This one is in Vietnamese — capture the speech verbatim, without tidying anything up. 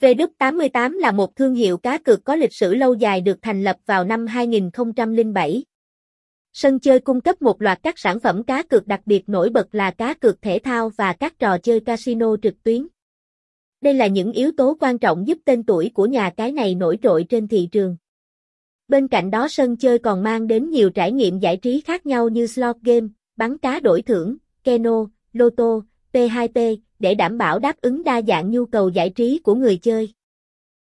W tám tám là một thương hiệu cá cược có lịch sử lâu dài được thành lập vào năm hai nghìn không trăm lẻ bảy. Sân chơi cung cấp một loạt các sản phẩm cá cược đặc biệt nổi bật là cá cược thể thao và các trò chơi casino trực tuyến. Đây là những yếu tố quan trọng giúp tên tuổi của nhà cái này nổi trội trên thị trường. Bên cạnh đó, sân chơi còn mang đến nhiều trải nghiệm giải trí khác nhau như slot game, bắn cá đổi thưởng, keno, lô tô, pê hai pê để đảm bảo đáp ứng đa dạng nhu cầu giải trí của người chơi.